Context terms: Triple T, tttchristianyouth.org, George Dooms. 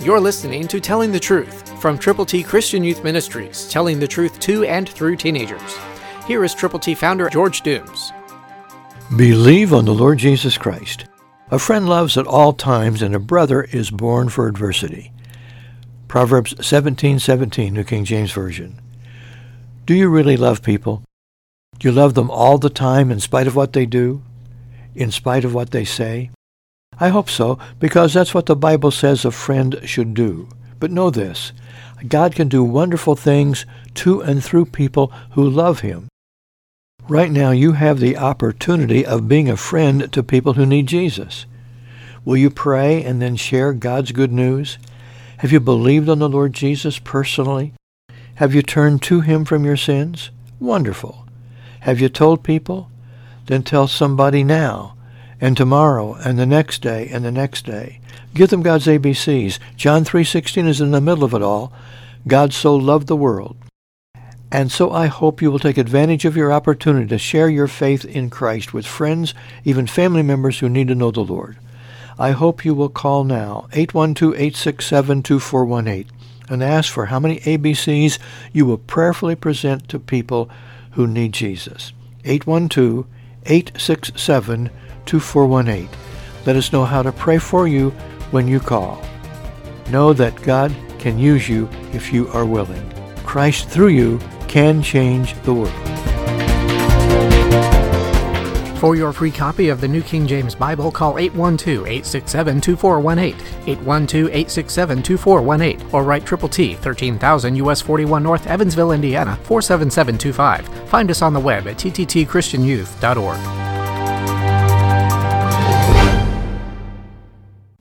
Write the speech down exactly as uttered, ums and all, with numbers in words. You're listening to Telling the Truth from Triple T Christian Youth Ministries, telling the truth to and through teenagers. Here is Triple T founder George Dooms. Believe on the Lord Jesus Christ. A friend loves at all times, and a brother is born for adversity. Proverbs seventeen seventeen, New King James Version. Do you really love people? Do you love them all the time in spite of what they do? In spite of what they say? I hope so, because that's what the Bible says a friend should do. But know this, God can do wonderful things to and through people who love Him. Right now you have the opportunity of being a friend to people who need Jesus. Will you pray and then share God's good news? Have you believed on the Lord Jesus personally? Have you turned to Him from your sins? Wonderful. Have you told people? Then tell somebody now, and tomorrow, and the next day, and the next day. Give them God's A B Cs. John three sixteen is in the middle of it all. God so loved the world. And so I hope you will take advantage of your opportunity to share your faith in Christ with friends, even family members who need to know the Lord. I hope you will call now, eight one two, eight six seven, two four one eight, and ask for how many A B Cs you will prayerfully present to people who need Jesus. eight one two, eight six seven, two four one eight. two four one eight. Let us know how to pray for you when you call. Know that God can use you if you are willing. Christ through you can change the world. For your free copy of the New King James Bible, call eight one two, eight six seven, two four one eight, eight one two, eight six seven, two four one eight, or write Triple T, thirteen thousand U S forty-one North, Evansville, Indiana, four seven seven two five. Find us on the web at t t t christian youth dot org.